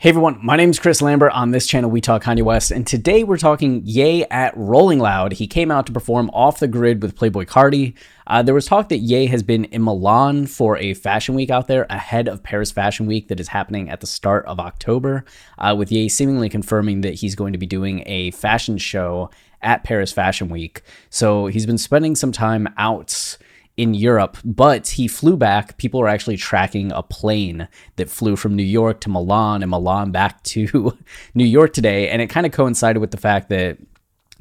Hey everyone, my name is Chris Lambert. On this channel, we talk Kanye West, and today we're talking Ye at Rolling Loud. He came out to perform Off the Grid with Playboi Carti. There was talk that Ye has been in Milan for a fashion week out there ahead of Paris Fashion Week that is happening at the start of October, with Ye seemingly confirming that he's going to be doing a fashion show at Paris Fashion Week. So he's been spending some time out in Europe, but he flew back. People are actually tracking a plane that flew from New York to Milan and Milan back to New York today. And it kind of coincided with the fact that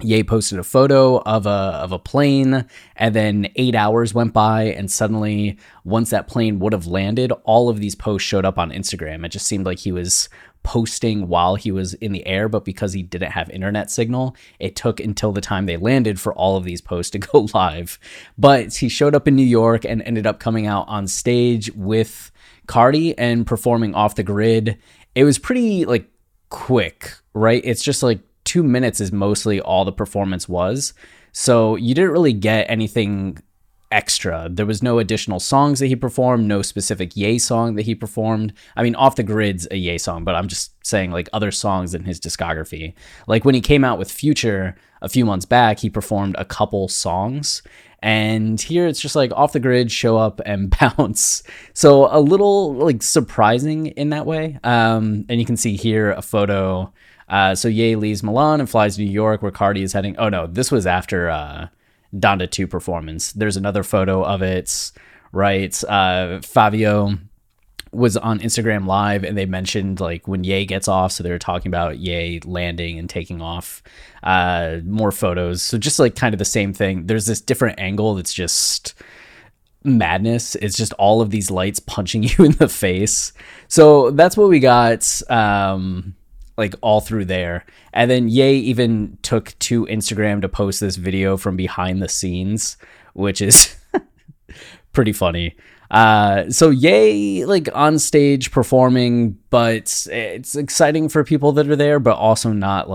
Ye posted a photo of a plane, and then 8 hours went by, and suddenly, once that plane would have landed, all of these posts showed up on Instagram. It just seemed like he was posting while he was in the air, but because he didn't have internet signal, it took until the time they landed for all of these posts to go live. But he showed up in New York and ended up coming out on stage with Carti and performing Off the Grid. It was pretty, quick, right? It's just, 2 minutes is mostly all the performance was. So you didn't really get anything extra. There was no additional songs that he performed, no specific Ye song that he performed. I mean, Off the Grid's a Ye song, but I'm just saying other songs in his discography. When he came out with Future a few months back, he performed a couple songs. And here it's just Off the Grid, show up and bounce. So a little surprising in that way. And you can see here a photo. So Ye leaves Milan and flies to New York, where Carti is heading. Oh no, this was after Donda 2 performance. There's another photo of it, right? Fabio was on Instagram Live, and they mentioned when Ye gets off. So they were talking about Ye landing and taking off. More photos. So just kind of the same thing. There's this different angle that's just madness. It's just all of these lights punching you in the face. So that's what we got. All through there. And then Ye even took to Instagram to post this video from behind the scenes, which is pretty funny. So Ye on stage performing, but it's exciting for people that are there, but also not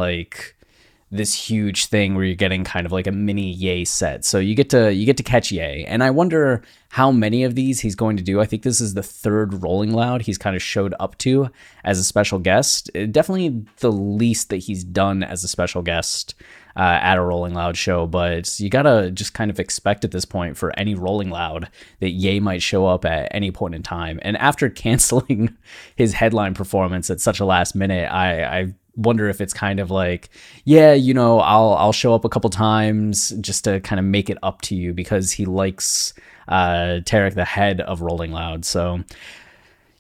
this huge thing where you're getting kind of a mini Ye set. So you get to catch Ye. And I wonder how many of these he's going to do. I think this is the third Rolling Loud he's kind of showed up to as a special guest. Definitely the least that he's done as a special guest at a Rolling Loud show. But you got to just kind of expect at this point for any Rolling Loud that Ye might show up at any point in time. And after canceling his headline performance at such a last minute, I wonder if it's kind of I'll show up a couple times just to kind of make it up to you, because he likes Tarek, the head of Rolling Loud. So,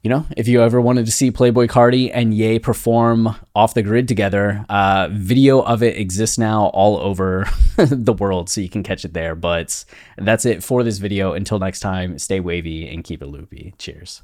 if you ever wanted to see Playboi Carti and Ye perform Off the Grid together, video of it exists now all over the world, so you can catch it there. But that's it for this video. Until next time, stay wavy and keep it loopy. Cheers.